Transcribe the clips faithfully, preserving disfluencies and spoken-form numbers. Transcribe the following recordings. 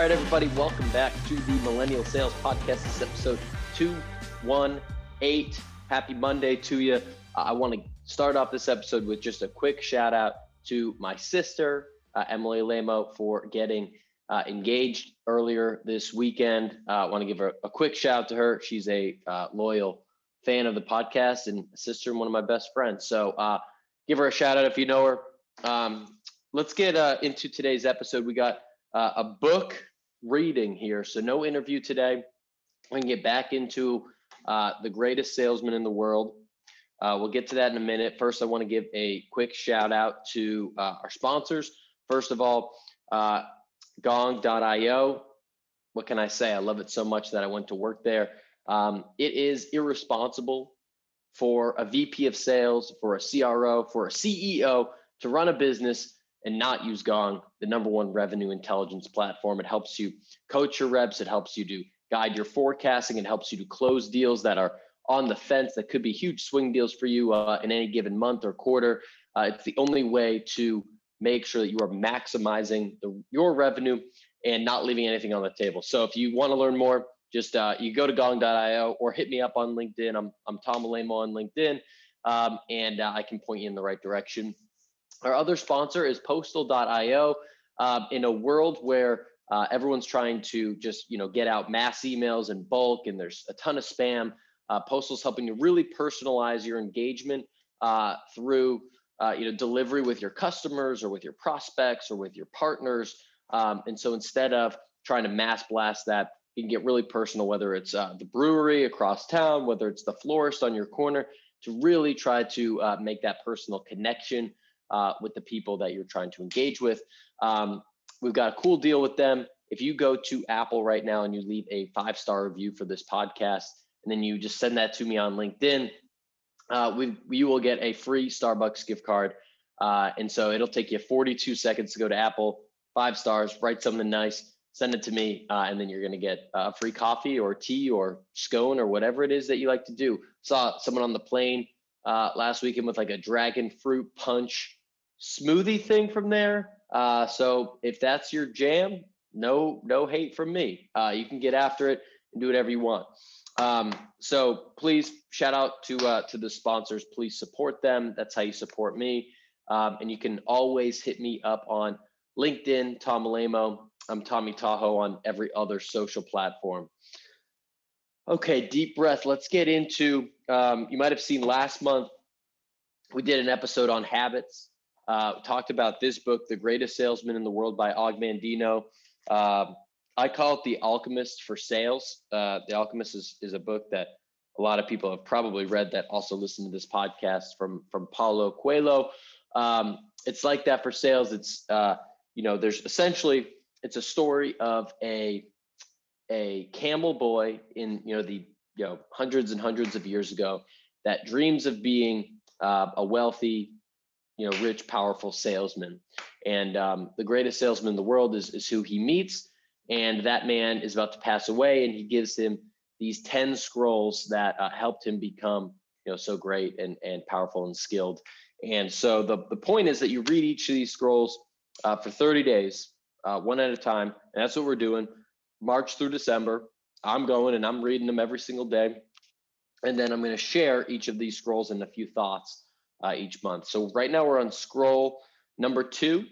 All right, everybody, welcome back to the Millennial Sales Podcast. This is episode two eighteen. Happy Monday to you. I want to start off this episode with just a quick shout out to my sister, uh, Emily Lamo, for getting uh, engaged earlier this weekend. Uh, I want to give her a quick shout out to her. She's a uh, loyal fan of the podcast and a sister and one of my best friends. So uh, give her a shout out if you know her. Um, let's get uh, into today's episode. We got uh, a book reading here, so no interview today. We can get back into uh, The Greatest Salesman in the World. Uh, we'll get to that in a minute. First, I want to give a quick shout out to uh, our sponsors. First of all, uh, gong dot io. What can I say? I love it so much that I went to work there. Um, it is irresponsible for a V P of sales, for a C R O, for a C E O to run a business and not use Gong, the number one revenue intelligence platform. It helps you coach your reps. It helps you to guide your forecasting. It helps you to close deals that are on the fence that could be huge swing deals for you uh, in any given month or quarter. Uh, it's the only way to make sure that you are maximizing the, your revenue and not leaving anything on the table. So if you want to learn more, just uh, you go to gong dot io or hit me up on LinkedIn. I'm I'm Tom Alamo on LinkedIn, um, and uh, I can point you in the right direction. Our other sponsor is postal dot io. Uh, in a world where uh, everyone's trying to just you know get out mass emails in bulk and there's a ton of spam, uh, Postal's helping you really personalize your engagement uh, through uh, you know delivery with your customers or with your prospects or with your partners. Um, and so instead of trying to mass blast that, you can get really personal, whether it's uh, the brewery across town, whether it's the florist on your corner, to really try to uh, make that personal connection uh, with the people that you're trying to engage with. Um, we've got a cool deal with them. If you go to Apple right now and you leave a five-star review for this podcast, and then you just send that to me on LinkedIn, uh, we you will get a free Starbucks gift card. Uh, and so it'll take you forty-two seconds to go to Apple, five stars, write something nice, send it to me, uh, and then you're going to get a uh, free coffee or tea or scone or whatever it is that you like to do. Saw someone on the plane uh, last weekend with like a dragon fruit punch smoothie thing from there. Uh, so if that's your jam, no, no hate from me. Uh, you can get after it and do whatever you want. Um, so please shout out to uh, to the sponsors. Please support them. That's how you support me. Um, and you can always hit me up on LinkedIn, Tom Alamo. I'm Tommy Tahoe on every other social platform. Okay, deep breath. Let's get into, um, you might have seen last month, we did an episode on habits, uh, talked about this book, The Greatest Salesman in the World by Og Mandino. Um, I call it The Alchemist for Sales. Uh, the Alchemist is, is a book that a lot of people have probably read that also listen to this podcast from, from Paulo Coelho. Um, it's like that for sales. It's, uh, you know, there's essentially, it's a story of a a camel boy in you know the you know hundreds and hundreds of years ago that dreams of being uh, a wealthy, you know, rich, powerful salesman. And um, the greatest salesman in the world is is who he meets. And that man is about to pass away, and he gives him these ten scrolls that uh, helped him become you know so great and and powerful and skilled. And so the the point is that you read each of these scrolls uh, for thirty days. Uh, one at a time, and that's what we're doing. March through December, I'm going and I'm reading them every single day, and then I'm going to share each of these scrolls and a few thoughts uh, each month. So right now we're on scroll number two.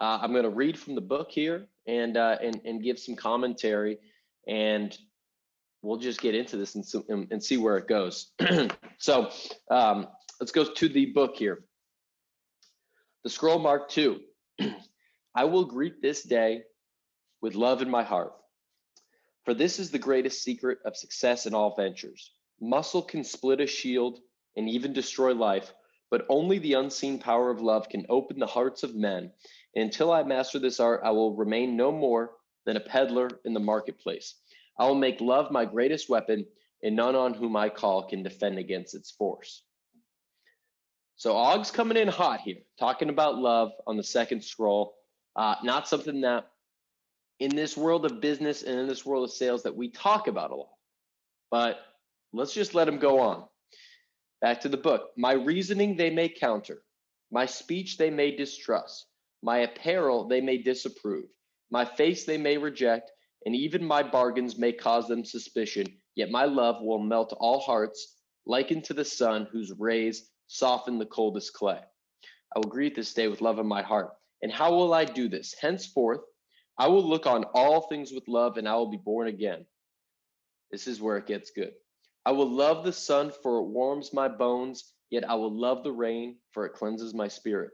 Uh, I'm going to read from the book here and uh, and and give some commentary, and we'll just get into this and so, and, and see where it goes. So um, let's go to the book here. The scroll mark two. I will greet this day with love in my heart, for this is the greatest secret of success in all ventures. Muscle can split a shield and even destroy life, but only the unseen power of love can open the hearts of men. And until I master this art, I will remain no more than a peddler in the marketplace. I will make love my greatest weapon, and none on whom I call can defend against its force. So Og's coming in hot here, talking about love on the second scroll. Uh, not something that in this world of business and in this world of sales that we talk about a lot, but let's just let them go on. Back to the book. My reasoning they may counter, my speech they may distrust, my apparel they may disapprove, My face they may reject, and even my bargains may cause them suspicion, yet my love will melt all hearts, likened to the sun whose rays soften the coldest clay. I will greet this day with love in my heart. And how will I do this? Henceforth, I will look on all things with love, and I will be born again. This is where it gets good. I will love the sun, for it warms my bones, yet I will love the rain, for it cleanses my spirit.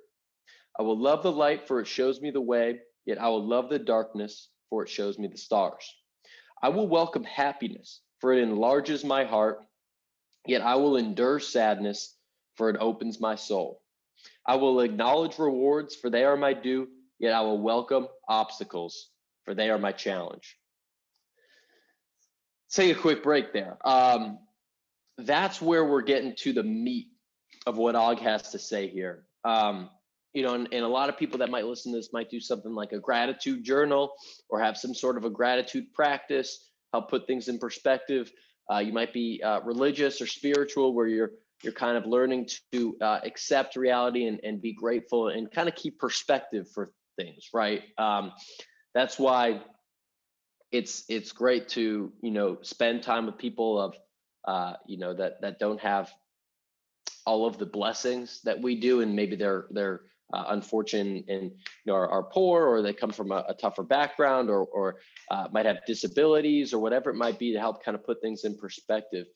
I will love the light, for it shows me the way, yet I will love the darkness, for it shows me the stars. I will welcome happiness, for it enlarges my heart, yet I will endure sadness, for it opens my soul. I will acknowledge rewards, for they are my due, yet I will welcome obstacles, for they are my challenge. Let's take a quick break there. Um, that's where we're getting to the meat of what Og has to say here. Um, you know, and, and a lot of people that might listen to this might do something like a gratitude journal or have some sort of a gratitude practice, help put things in perspective. Uh, you might be uh, religious or spiritual, where you're You're kind of learning to uh, accept reality and, and be grateful and kind of keep perspective for things, right? Um, that's why it's it's great to, you know, spend time with people of, uh, you know, that that don't have all of the blessings that we do, and maybe they're they're uh, unfortunate and, you know, are, are poor, or they come from a, a tougher background, or or uh, might have disabilities or whatever it might be, to help kind of put things in perspective.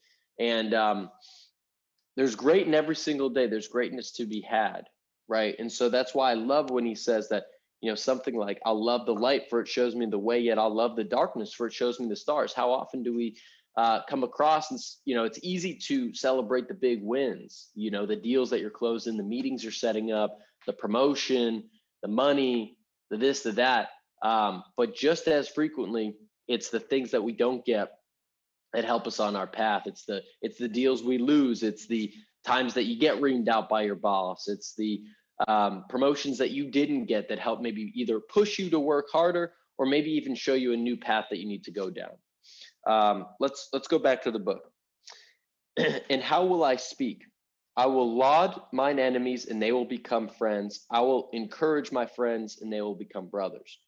And um, there's great in every single day. There's greatness to be had, right? And so that's why I love when he says that, you know, something like, I'll love the light, for it shows me the way, yet I'll love the darkness, for it shows me the stars. How often do we uh, come across, and, you know, it's easy to celebrate the big wins, you know, the deals that you're closing, the meetings you're setting up, the promotion, the money, the this, the that. Um, but just as frequently, it's the things that we don't get that help us on our path. It's the it's the deals we lose. It's the times that you get reamed out by your boss. It's the um, promotions that you didn't get that help maybe either push you to work harder, or maybe even show you a new path that you need to go down. Um, let's let's go back to the book. And how will I speak? I will laud mine enemies, and they will become friends. I will encourage my friends, and they will become brothers.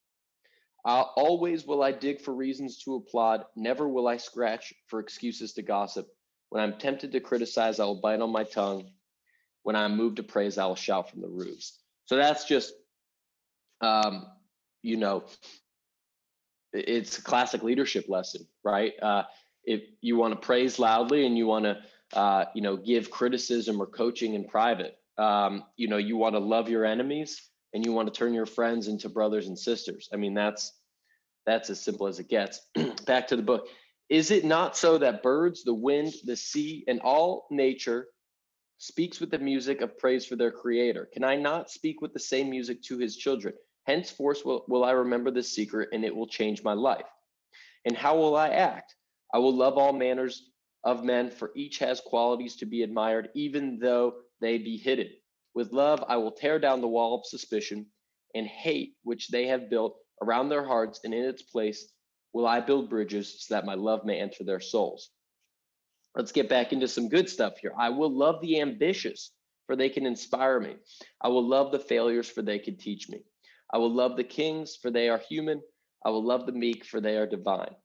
I'll, always will I dig for reasons to applaud. Never will I scratch for excuses to gossip. When I'm tempted to criticize, I will bite on my tongue. When I'm moved to praise, I will shout from the roofs. So that's just, um, you know, it's a classic leadership lesson, right? Uh, if you want to praise loudly, and you want to, uh, you know, give criticism or coaching in private, um, you know, you want to love your enemies, and you want to turn your friends into brothers and sisters. I mean, that's that's as simple as it gets. Back to the book. Is it not so that birds, the wind, the sea, and all nature speaks with the music of praise for their creator? Can I not speak with the same music to his children? Henceforth will, will I remember this secret, and it will change my life. And how will I act? I will love all manners of men, for each has qualities to be admired, even though they be hidden. With love, I will tear down the wall of suspicion and hate which they have built around their hearts, and in its place will I build bridges so that my love may enter their souls. Let's get back into some good stuff here. I will love the ambitious, for they can inspire me. I will love the failures, for they can teach me. I will love the kings, for they are human. I will love the meek, for they are divine.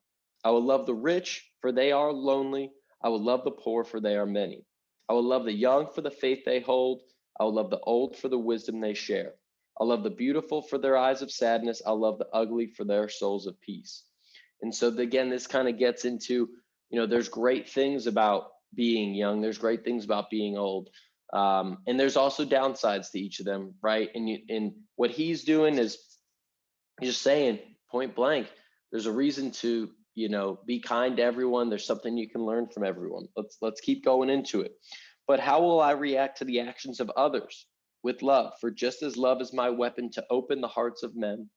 I will love the rich, for they are lonely. I will love the poor, for they are many. I will love the young for the faith they hold. I'll love the old for the wisdom they share. I'll love the beautiful for their eyes of sadness. I'll love the ugly for their souls of peace. And so, again, this kind of gets into, you know, there's great things about being young. There's great things about being old. Um, and there's also downsides to each of them, right? And, you, and what he's doing is just saying point blank, there's a reason to, you know, be kind to everyone. There's something you can learn from everyone. Let's, let's keep going into it. But how will I react to the actions of others? With love, for just as love is my weapon to open the hearts of men,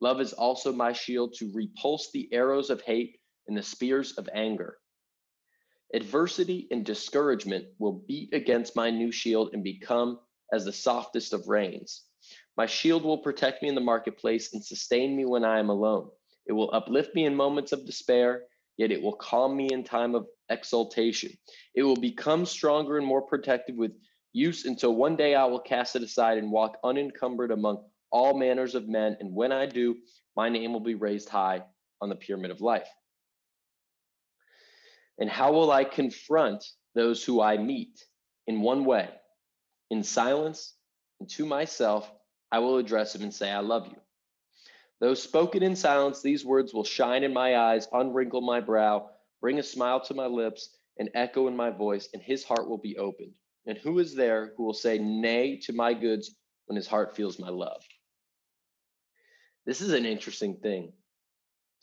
love is also my shield to repulse the arrows of hate and the spears of anger. Adversity and discouragement will beat against my new shield and become as the softest of reins. My shield will protect me in the marketplace and sustain me when I am alone. It will uplift me in moments of despair, yet it will calm me in time of exaltation. It will become stronger and more protective with use until one day I will cast it aside and walk unencumbered among all manners of men. And when I do, my name will be raised high on the pyramid of life. And how will I confront those who I meet? In one way, in silence, and to myself, I will address him and say, I love you. Though spoken in silence, these words will shine in my eyes, unwrinkle my brow, bring a smile to my lips, and echo in my voice, and his heart will be opened. And who is there who will say nay to my goods when his heart feels my love? This is an interesting thing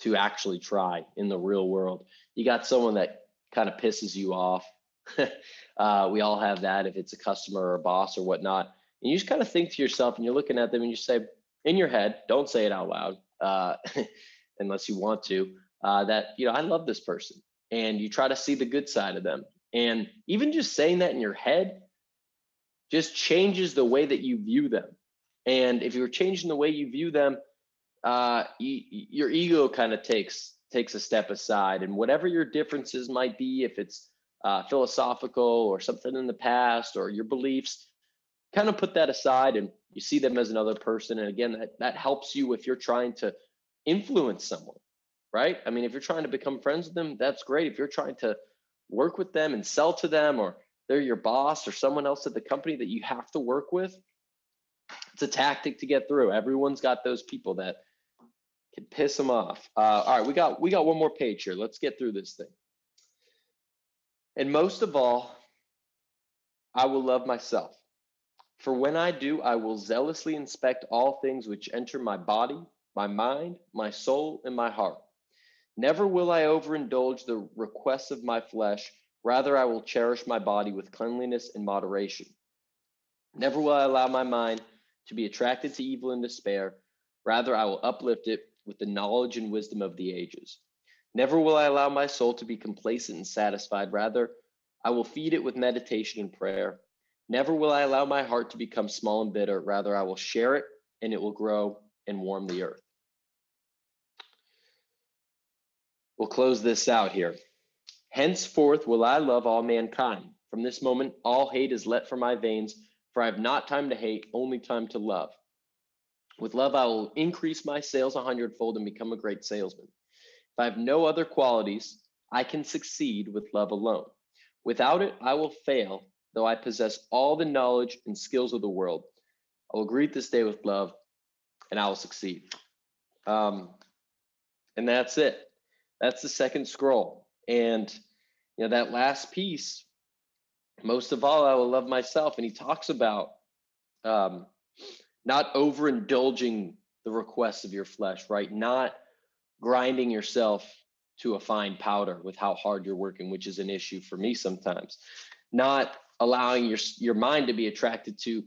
to actually try in the real world. You got someone that kind of pisses you off. uh, we all have that, if it's a customer or a boss or whatnot. And you just kind of think to yourself, and you're looking at them and you say in your head, don't say it out loud, uh, unless you want to, uh, that, you know, I love this person. And you try to see the good side of them. And even just saying that in your head just changes the way that you view them. And if you're changing the way you view them, uh, you, your ego kind of takes takes a step aside. And whatever your differences might be, if it's uh, philosophical or something in the past or your beliefs, kind of put that aside and you see them as another person. And again, that, that helps you if you're trying to influence someone, right? I mean, if you're trying to become friends with them, that's great. If you're trying to work with them and sell to them, or they're your boss or someone else at the company that you have to work with, it's a tactic to get through. Everyone's got those people that can piss them off. Uh, all right, we got we got one more page here. Let's get through this thing. And most of all, I will love myself. For when I do, I will zealously inspect all things which enter my body, my mind, my soul, and my heart. Never will I overindulge the requests of my flesh. Rather, I will cherish my body with cleanliness and moderation. Never will I allow my mind to be attracted to evil and despair. Rather, I will uplift it with the knowledge and wisdom of the ages. Never will I allow my soul to be complacent and satisfied. Rather, I will feed it with meditation and prayer. Never will I allow my heart to become small and bitter. Rather, I will share it, and it will grow and warm the earth. We'll close this out here. Henceforth will I love all mankind. From this moment, all hate is let from my veins, for I have not time to hate, only time to love. With love, I will increase my sales a hundredfold and become a great salesman. If I have no other qualities, I can succeed with love alone. Without it, I will fail, though I possess all the knowledge and skills of the world. I will greet this day with love, and I will succeed. Um, and that's it. That's the second scroll. And you know, that last piece, most of all, I will love myself. And he talks about um, not overindulging the requests of your flesh, right? Not grinding yourself to a fine powder with how hard you're working, which is an issue for me sometimes. Not allowing your, your mind to be attracted to, you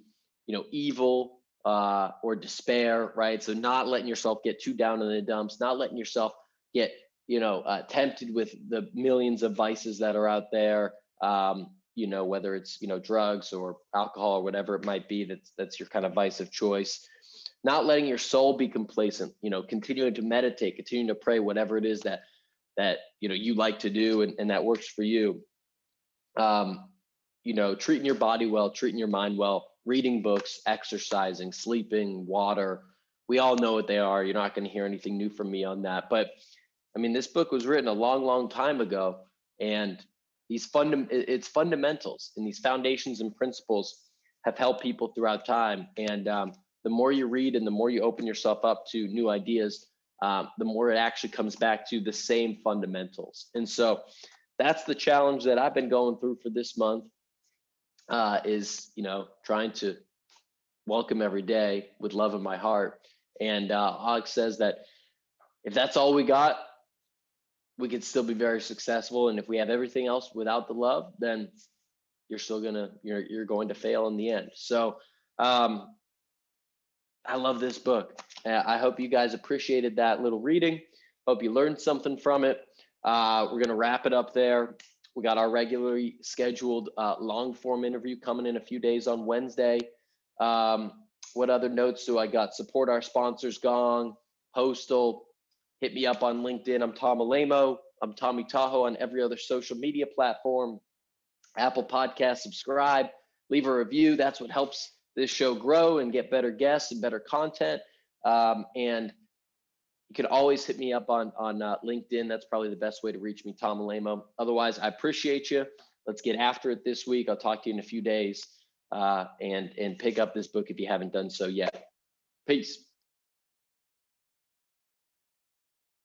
know, evil uh, or despair, right? So not letting yourself get too down in the dumps, not letting yourself get you know, uh, tempted with the millions of vices that are out there, um, you know, whether it's, you know, drugs or alcohol or whatever it might be, that's, that's your kind of vice of choice. Not letting your soul be complacent, you know, continuing to meditate, continuing to pray, whatever it is that, that, you know, you like to do and, and that works for you. Um, you know, treating your body well, treating your mind well, reading books, exercising, sleeping, water. We all know what they are. You're not going to hear anything new from me on that, but I mean, this book was written a long, long time ago, and these funda- it's fundamentals and these foundations and principles have helped people throughout time. And um, the more you read and the more you open yourself up to new ideas, um, the more it actually comes back to the same fundamentals. And so that's the challenge that I've been going through for this month uh, is, you know, trying to welcome every day with love in my heart. And uh, Og says that if that's all we got, we could still be very successful. And if we have everything else without the love, then you're still gonna, you're, you're going to fail in the end. So um, I love this book. I hope you guys appreciated that little reading. Hope you learned something from it. Uh, we're gonna wrap it up there. We got our regularly scheduled uh, long form interview coming in a few days on Wednesday. Um, what other notes do I got? Support our sponsors, Gong, Postal. Hit me up on LinkedIn. I'm Tom Alamo. I'm Tommy Tahoe on every other social media platform. Apple Podcasts, subscribe, leave a review. That's what helps this show grow and get better guests and better content. Um, and You can always hit me up on, on uh, LinkedIn. That's probably the best way to reach me, Tom Alamo. Otherwise, I appreciate you. Let's get after it this week. I'll talk to you in a few days, uh, and, and pick up this book if you haven't done so yet. Peace.